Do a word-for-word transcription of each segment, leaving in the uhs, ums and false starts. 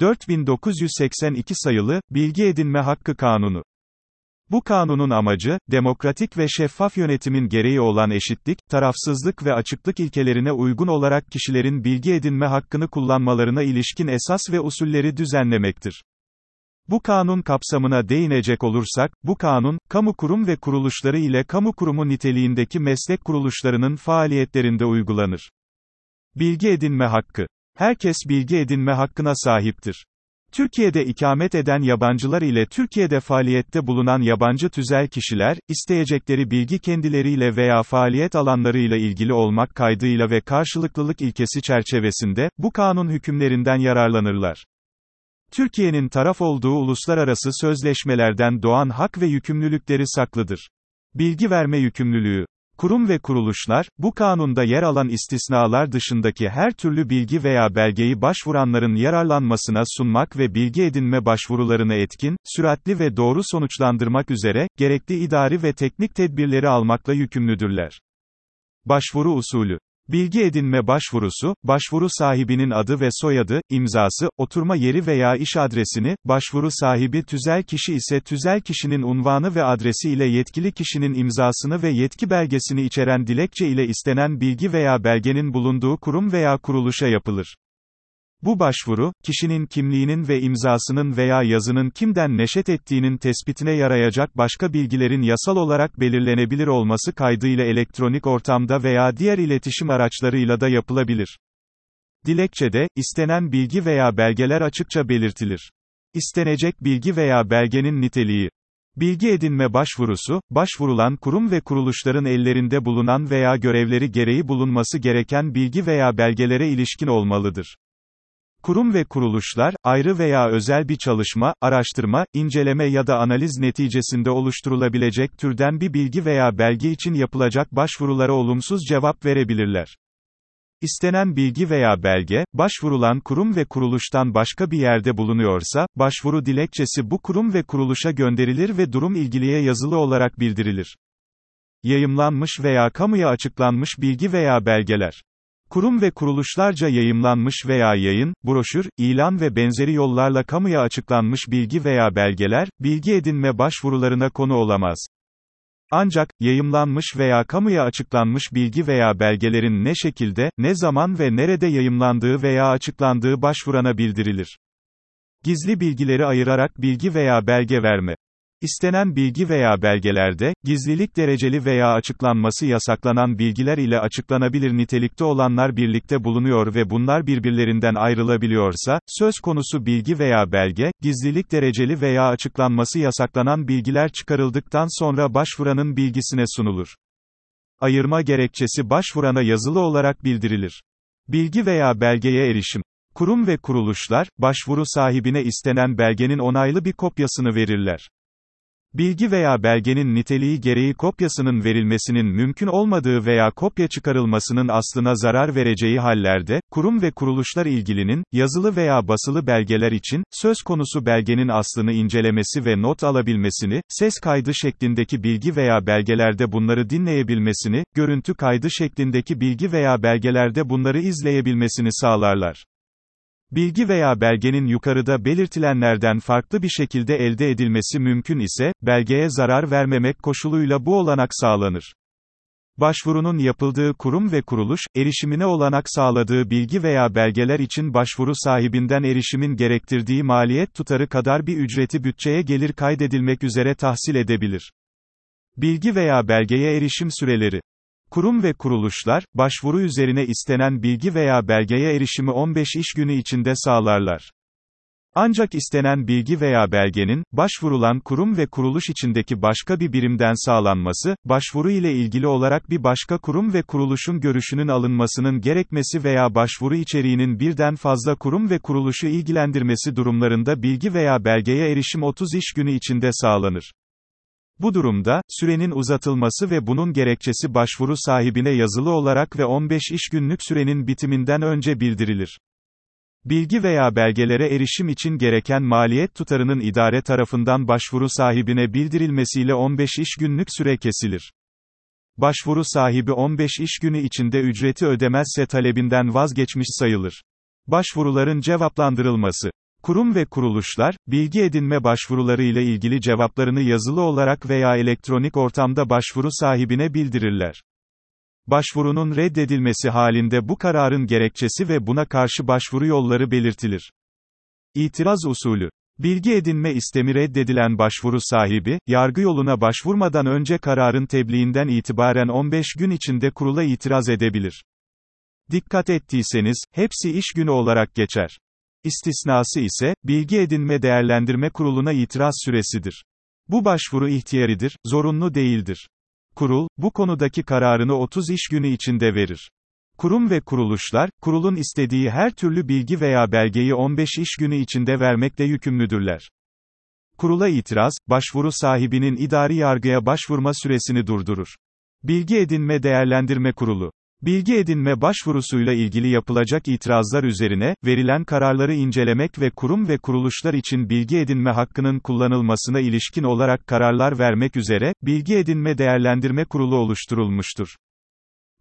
dört bin dokuz yüz seksen iki sayılı, Bilgi Edinme Hakkı Kanunu. Bu kanunun amacı, demokratik ve şeffaf yönetimin gereği olan eşitlik, tarafsızlık ve açıklık ilkelerine uygun olarak kişilerin bilgi edinme hakkını kullanmalarına ilişkin esas ve usulleri düzenlemektir. Bu kanun kapsamına değinecek olursak, bu kanun, kamu kurum ve kuruluşları ile kamu kurumu niteliğindeki meslek kuruluşlarının faaliyetlerinde uygulanır. Bilgi edinme hakkı. Herkes bilgi edinme hakkına sahiptir. Türkiye'de ikamet eden yabancılar ile Türkiye'de faaliyette bulunan yabancı tüzel kişiler, isteyecekleri bilgi kendileriyle veya faaliyet alanlarıyla ilgili olmak kaydıyla ve karşılıklılık ilkesi çerçevesinde, bu kanun hükümlerinden yararlanırlar. Türkiye'nin taraf olduğu uluslararası sözleşmelerden doğan hak ve yükümlülükleri saklıdır. Bilgi verme yükümlülüğü. Kurum ve kuruluşlar, bu kanunda yer alan istisnalar dışındaki her türlü bilgi veya belgeyi başvuranların yararlanmasına sunmak ve bilgi edinme başvurularını etkin, süratli ve doğru sonuçlandırmak üzere, gerekli idari ve teknik tedbirleri almakla yükümlüdürler. Başvuru usulü. Bilgi edinme başvurusu, başvuru sahibinin adı ve soyadı, imzası, oturma yeri veya iş adresini, başvuru sahibi tüzel kişi ise tüzel kişinin unvanı ve adresi ile yetkili kişinin imzasını ve yetki belgesini içeren dilekçe ile istenen bilgi veya belgenin bulunduğu kurum veya kuruluşa yapılır. Bu başvuru, kişinin kimliğinin ve imzasının veya yazının kimden neşet ettiğinin tespitine yarayacak başka bilgilerin yasal olarak belirlenebilir olması kaydıyla elektronik ortamda veya diğer iletişim araçlarıyla da yapılabilir. Dilekçede, istenen bilgi veya belgeler açıkça belirtilir. İstenecek bilgi veya belgenin niteliği. Bilgi edinme başvurusu, başvurulan kurum ve kuruluşların ellerinde bulunan veya görevleri gereği bulunması gereken bilgi veya belgelere ilişkin olmalıdır. Kurum ve kuruluşlar, ayrı veya özel bir çalışma, araştırma, inceleme ya da analiz neticesinde oluşturulabilecek türden bir bilgi veya belge için yapılacak başvurulara olumsuz cevap verebilirler. İstenen bilgi veya belge, başvurulan kurum ve kuruluştan başka bir yerde bulunuyorsa, başvuru dilekçesi bu kurum ve kuruluşa gönderilir ve durum ilgiliye yazılı olarak bildirilir. Yayımlanmış veya kamuya açıklanmış bilgi veya belgeler. Kurum ve kuruluşlarca yayımlanmış veya yayın, broşür, ilan ve benzeri yollarla kamuya açıklanmış bilgi veya belgeler, bilgi edinme başvurularına konu olamaz. Ancak, yayımlanmış veya kamuya açıklanmış bilgi veya belgelerin ne şekilde, ne zaman ve nerede yayımlandığı veya açıklandığı başvurana bildirilir. Gizli bilgileri ayırarak bilgi veya belge verme. İstenen bilgi veya belgelerde, gizlilik dereceli veya açıklanması yasaklanan bilgiler ile açıklanabilir nitelikte olanlar birlikte bulunuyor ve bunlar birbirlerinden ayrılabiliyorsa, söz konusu bilgi veya belge, gizlilik dereceli veya açıklanması yasaklanan bilgiler çıkarıldıktan sonra başvuranın bilgisine sunulur. Ayırma gerekçesi başvurana yazılı olarak bildirilir. Bilgi veya belgeye erişim. Kurum ve kuruluşlar, başvuru sahibine istenen belgenin onaylı bir kopyasını verirler. Bilgi veya belgenin niteliği gereği kopyasının verilmesinin mümkün olmadığı veya kopya çıkarılmasının aslına zarar vereceği hallerde, kurum ve kuruluşlar ilgilinin, yazılı veya basılı belgeler için, söz konusu belgenin aslını incelemesi ve not alabilmesini, ses kaydı şeklindeki bilgi veya belgelerde bunları dinleyebilmesini, görüntü kaydı şeklindeki bilgi veya belgelerde bunları izleyebilmesini sağlarlar. Bilgi veya belgenin yukarıda belirtilenlerden farklı bir şekilde elde edilmesi mümkün ise, belgeye zarar vermemek koşuluyla bu olanak sağlanır. Başvurunun yapıldığı kurum ve kuruluş, erişimine olanak sağladığı bilgi veya belgeler için başvuru sahibinden erişimin gerektirdiği maliyet tutarı kadar bir ücreti bütçeye gelir kaydedilmek üzere tahsil edebilir. Bilgi veya belgeye erişim süreleri. Kurum ve kuruluşlar, başvuru üzerine istenen bilgi veya belgeye erişimi on beş iş günü içinde sağlarlar. Ancak istenen bilgi veya belgenin, başvurulan kurum ve kuruluş içindeki başka bir birimden sağlanması, başvuru ile ilgili olarak bir başka kurum ve kuruluşun görüşünün alınmasının gerekmesi veya başvuru içeriğinin birden fazla kurum ve kuruluşu ilgilendirmesi durumlarında bilgi veya belgeye erişim otuz iş günü içinde sağlanır. Bu durumda, sürenin uzatılması ve bunun gerekçesi başvuru sahibine yazılı olarak ve on beş iş günlük sürenin bitiminden önce bildirilir. Bilgi veya belgelere erişim için gereken maliyet tutarının idare tarafından başvuru sahibine bildirilmesiyle on beş iş günlük süre kesilir. Başvuru sahibi on beş iş günü içinde ücreti ödemezse talebinden vazgeçmiş sayılır. Başvuruların cevaplandırılması. Kurum ve kuruluşlar, bilgi edinme başvurularıyla ilgili cevaplarını yazılı olarak veya elektronik ortamda başvuru sahibine bildirirler. Başvurunun reddedilmesi halinde bu kararın gerekçesi ve buna karşı başvuru yolları belirtilir. İtiraz usulü. Bilgi edinme istemi reddedilen başvuru sahibi, yargı yoluna başvurmadan önce kararın tebliğinden itibaren on beş gün içinde kurula itiraz edebilir. Dikkat ettiyseniz, hepsi iş günü olarak geçer. İstisnası ise, Bilgi Edinme Değerlendirme Kurulu'na itiraz süresidir. Bu başvuru ihtiyaridir, zorunlu değildir. Kurul, bu konudaki kararını otuz iş günü içinde verir. Kurum ve kuruluşlar, kurulun istediği her türlü bilgi veya belgeyi on beş iş günü içinde vermekle yükümlüdürler. Kurula itiraz, başvuru sahibinin idari yargıya başvurma süresini durdurur. Bilgi Edinme Değerlendirme Kurulu. Bilgi edinme başvurusuyla ilgili yapılacak itirazlar üzerine, verilen kararları incelemek ve kurum ve kuruluşlar için bilgi edinme hakkının kullanılmasına ilişkin olarak kararlar vermek üzere, Bilgi Edinme Değerlendirme Kurulu oluşturulmuştur.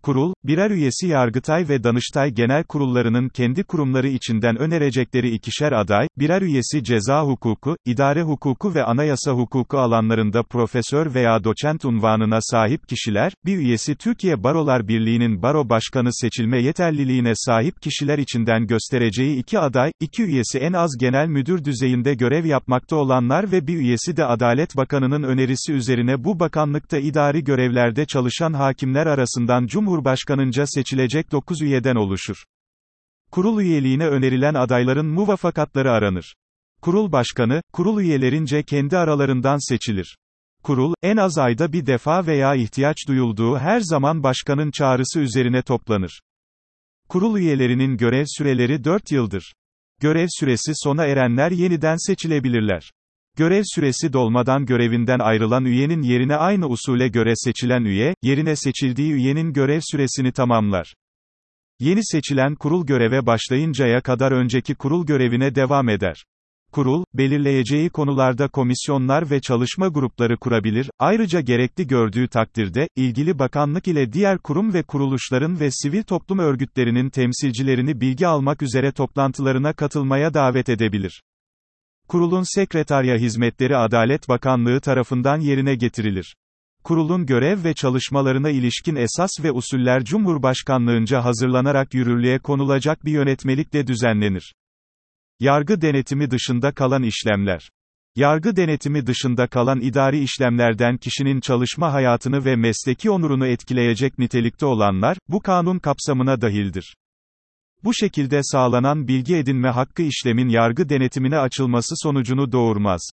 Kurul, birer üyesi Yargıtay ve Danıştay Genel Kurullarının kendi kurumları içinden önerecekleri ikişer aday, birer üyesi ceza hukuku, idare hukuku ve anayasa hukuku alanlarında profesör veya doçent unvanına sahip kişiler, bir üyesi Türkiye Barolar Birliği'nin baro başkanı seçilme yeterliliğine sahip kişiler içinden göstereceği iki aday, iki üyesi en az genel müdür düzeyinde görev yapmakta olanlar ve bir üyesi de Adalet Bakanı'nın önerisi üzerine bu bakanlıkta idari görevlerde çalışan hakimler arasından Cumhurbaşkanı Cumhurbaşkanınca seçilecek dokuz üyeden oluşur. Kurul üyeliğine önerilen adayların muvafakatları aranır. Kurul başkanı, kurul üyelerince kendi aralarından seçilir. Kurul, en az ayda bir defa veya ihtiyaç duyulduğu her zaman başkanın çağrısı üzerine toplanır. Kurul üyelerinin görev süreleri dört yıldır. Görev süresi sona erenler yeniden seçilebilirler. Görev süresi dolmadan görevinden ayrılan üyenin yerine aynı usule göre seçilen üye, yerine seçildiği üyenin görev süresini tamamlar. Yeni seçilen kurul göreve başlayıncaya kadar önceki kurul görevine devam eder. Kurul, belirleyeceği konularda komisyonlar ve çalışma grupları kurabilir, ayrıca gerekli gördüğü takdirde, ilgili bakanlık ile diğer kurum ve kuruluşların ve sivil toplum örgütlerinin temsilcilerini bilgi almak üzere toplantılarına katılmaya davet edebilir. Kurulun sekreterya hizmetleri Adalet Bakanlığı tarafından yerine getirilir. Kurulun görev ve çalışmalarına ilişkin esas ve usuller Cumhurbaşkanlığınca hazırlanarak yürürlüğe konulacak bir yönetmelikle düzenlenir. Yargı denetimi dışında kalan işlemler. Yargı denetimi dışında kalan idari işlemlerden kişinin çalışma hayatını ve mesleki onurunu etkileyecek nitelikte olanlar, bu kanun kapsamına dahildir. Bu şekilde sağlanan bilgi edinme hakkı işlemin yargı denetimine açılması sonucunu doğurmaz.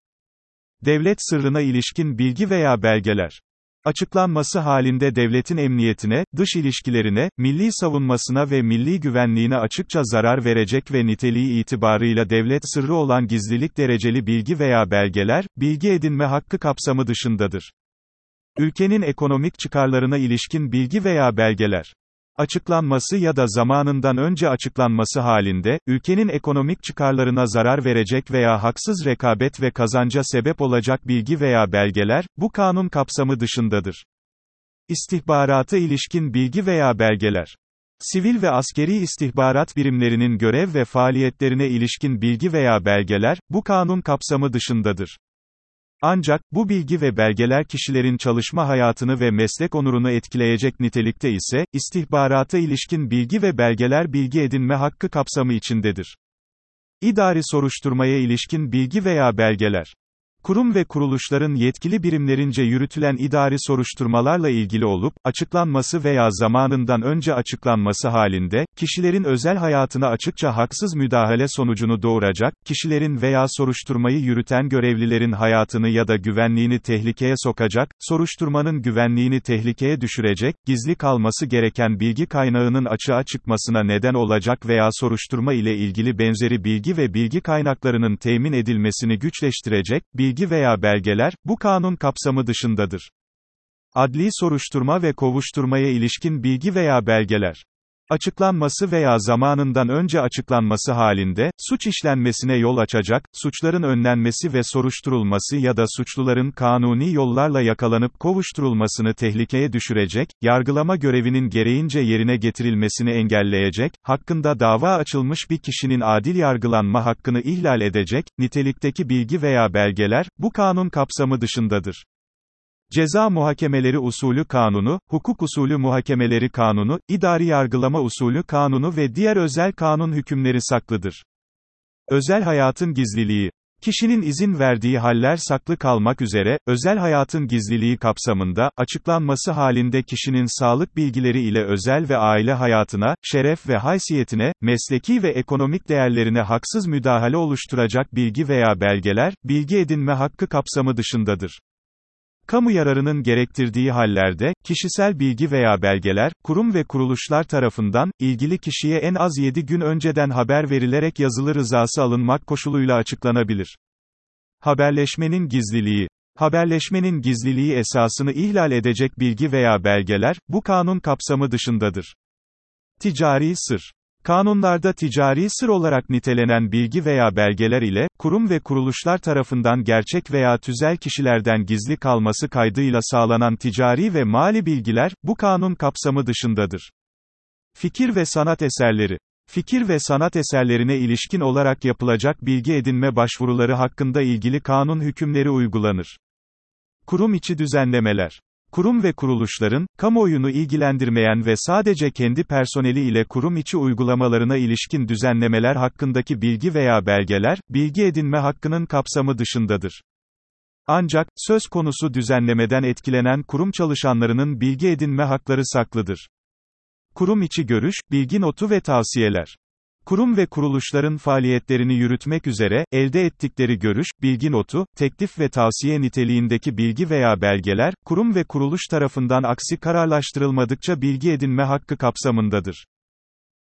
Devlet sırrına ilişkin bilgi veya belgeler. Açıklanması halinde devletin emniyetine, dış ilişkilerine, milli savunmasına ve milli güvenliğine açıkça zarar verecek ve niteliği itibarıyla devlet sırrı olan gizlilik dereceli bilgi veya belgeler, bilgi edinme hakkı kapsamı dışındadır. Ülkenin ekonomik çıkarlarına ilişkin bilgi veya belgeler. Açıklanması ya da zamanından önce açıklanması halinde, ülkenin ekonomik çıkarlarına zarar verecek veya haksız rekabet ve kazanca sebep olacak bilgi veya belgeler, bu kanun kapsamı dışındadır. İstihbarata ilişkin bilgi veya belgeler. Sivil ve askeri istihbarat birimlerinin görev ve faaliyetlerine ilişkin bilgi veya belgeler, bu kanun kapsamı dışındadır. Ancak, bu bilgi ve belgeler kişilerin çalışma hayatını ve meslek onurunu etkileyecek nitelikte ise, istihbarata ilişkin bilgi ve belgeler bilgi edinme hakkı kapsamı içindedir. İdari soruşturmaya ilişkin bilgi veya belgeler. Kurum ve kuruluşların yetkili birimlerince yürütülen idari soruşturmalarla ilgili olup, açıklanması veya zamanından önce açıklanması halinde, kişilerin özel hayatına açıkça haksız müdahale sonucunu doğuracak, kişilerin veya soruşturmayı yürüten görevlilerin hayatını ya da güvenliğini tehlikeye sokacak, soruşturmanın güvenliğini tehlikeye düşürecek, gizli kalması gereken bilgi kaynağının açığa çıkmasına neden olacak veya soruşturma ile ilgili benzeri bilgi ve bilgi kaynaklarının temin edilmesini güçleştirecek, bilgi Bilgi veya belgeler, bu kanun kapsamı dışındadır. Adli soruşturma ve kovuşturmaya ilişkin bilgi veya belgeler. açıklanması veya zamanından önce açıklanması halinde, suç işlenmesine yol açacak, suçların önlenmesi ve soruşturulması ya da suçluların kanuni yollarla yakalanıp kovuşturulmasını tehlikeye düşürecek, yargılama görevinin gereğince yerine getirilmesini engelleyecek, hakkında dava açılmış bir kişinin adil yargılanma hakkını ihlal edecek, nitelikteki bilgi veya belgeler, bu kanun kapsamı dışındadır. Ceza Muhakemeleri Usulü Kanunu, Hukuk Usulü Muhakemeleri Kanunu, İdari Yargılama Usulü Kanunu ve diğer özel kanun hükümleri saklıdır. Özel hayatın gizliliği. Kişinin izin verdiği haller saklı kalmak üzere, özel hayatın gizliliği kapsamında, açıklanması halinde kişinin sağlık bilgileri ile özel ve aile hayatına, şeref ve haysiyetine, mesleki ve ekonomik değerlerine haksız müdahale oluşturacak bilgi veya belgeler, bilgi edinme hakkı kapsamı dışındadır. Kamu yararının gerektirdiği hallerde, kişisel bilgi veya belgeler, kurum ve kuruluşlar tarafından, ilgili kişiye en az yedi gün önceden haber verilerek yazılı rızası alınmak koşuluyla açıklanabilir. Haberleşmenin gizliliği. Haberleşmenin gizliliği esasını ihlal edecek bilgi veya belgeler, bu kanun kapsamı dışındadır. Ticari sır. Kanunlarda ticari sır olarak nitelenen bilgi veya belgeler ile, kurum ve kuruluşlar tarafından gerçek veya tüzel kişilerden gizli kalması kaydıyla sağlanan ticari ve mali bilgiler, bu kanun kapsamı dışındadır. Fikir ve sanat eserleri. Fikir ve sanat eserlerine ilişkin olarak yapılacak bilgi edinme başvuruları hakkında ilgili kanun hükümleri uygulanır. Kurum içi düzenlemeler. Kurum ve kuruluşların, kamuoyunu ilgilendirmeyen ve sadece kendi personeli ile kurum içi uygulamalarına ilişkin düzenlemeler hakkındaki bilgi veya belgeler, bilgi edinme hakkının kapsamı dışındadır. Ancak, söz konusu düzenlemeden etkilenen kurum çalışanlarının bilgi edinme hakları saklıdır. Kurum içi görüş, bilgi notu ve tavsiyeler. Kurum ve kuruluşların faaliyetlerini yürütmek üzere, elde ettikleri görüş, bilgi notu, teklif ve tavsiye niteliğindeki bilgi veya belgeler, kurum ve kuruluş tarafından aksi kararlaştırılmadıkça bilgi edinme hakkı kapsamındadır.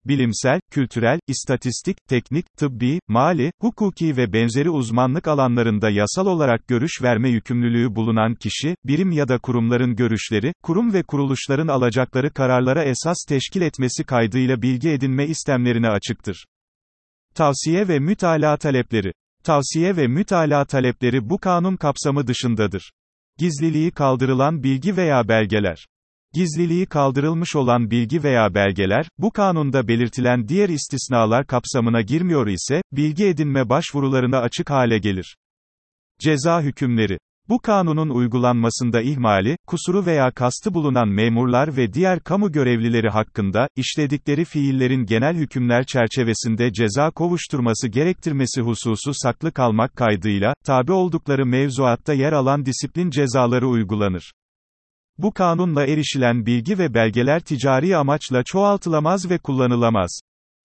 Bilimsel, kültürel, istatistik, teknik, tıbbi, mali, hukuki ve benzeri uzmanlık alanlarında yasal olarak görüş verme yükümlülüğü bulunan kişi, birim ya da kurumların görüşleri, kurum ve kuruluşların alacakları kararlara esas teşkil etmesi kaydıyla bilgi edinme istemlerine açıktır. Tavsiye ve mütalaa talepleri. Tavsiye ve mütalaa talepleri bu kanun kapsamı dışındadır. Gizliliği kaldırılan bilgi veya belgeler. Gizliliği kaldırılmış olan bilgi veya belgeler, bu kanunda belirtilen diğer istisnalar kapsamına girmiyor ise, bilgi edinme başvurularına açık hale gelir. Ceza hükümleri. Bu kanunun uygulanmasında ihmali, kusuru veya kastı bulunan memurlar ve diğer kamu görevlileri hakkında, işledikleri fiillerin genel hükümler çerçevesinde ceza kovuşturması gerektirmesi hususu saklı kalmak kaydıyla, tabi oldukları mevzuatta yer alan disiplin cezaları uygulanır. Bu kanunla erişilen bilgi ve belgeler ticari amaçla çoğaltılamaz ve kullanılamaz.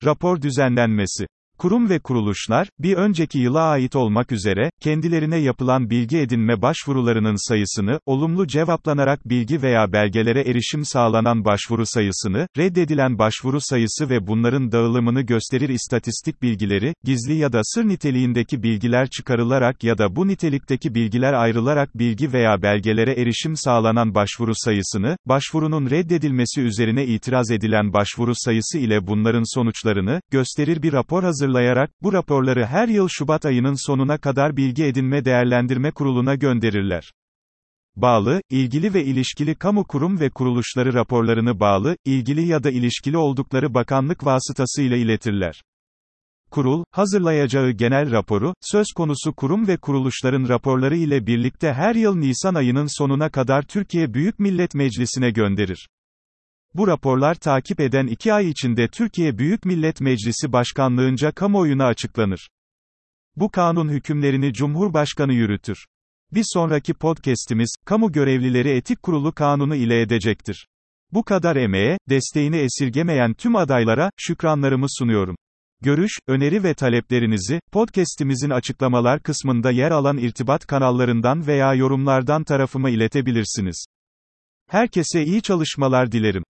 Rapor düzenlenmesi. Kurum ve kuruluşlar, bir önceki yıla ait olmak üzere, kendilerine yapılan bilgi edinme başvurularının sayısını, olumlu cevaplanarak bilgi veya belgelere erişim sağlanan başvuru sayısını, reddedilen başvuru sayısı ve bunların dağılımını gösterir istatistik bilgileri, gizli ya da sır niteliğindeki bilgiler çıkarılarak ya da bu nitelikteki bilgiler ayrılarak bilgi veya belgelere erişim sağlanan başvuru sayısını, başvurunun reddedilmesi üzerine itiraz edilen başvuru sayısı ile bunların sonuçlarını, gösterir bir rapor hazırlanır. Hazırlayarak, bu raporları her yıl Şubat ayının sonuna kadar Bilgi Edinme Değerlendirme Kurulu'na gönderirler. Bağlı, ilgili ve ilişkili kamu kurum ve kuruluşları raporlarını bağlı, ilgili ya da ilişkili oldukları bakanlık vasıtasıyla iletirler. Kurul, hazırlayacağı genel raporu, söz konusu kurum ve kuruluşların raporları ile birlikte her yıl Nisan ayının sonuna kadar Türkiye Büyük Millet Meclisi'ne gönderir. Bu raporlar takip eden iki ay içinde Türkiye Büyük Millet Meclisi Başkanlığınca kamuoyuna açıklanır. Bu kanun hükümlerini Cumhurbaşkanı yürütür. Bir sonraki podcast'imiz, Kamu Görevlileri Etik Kurulu Kanunu ile edecektir. Bu kadar emeğe, desteğini esirgemeyen tüm adaylara, şükranlarımı sunuyorum. Görüş, öneri ve taleplerinizi, podcast'imizin açıklamalar kısmında yer alan irtibat kanallarından veya yorumlardan tarafıma iletebilirsiniz. Herkese iyi çalışmalar dilerim.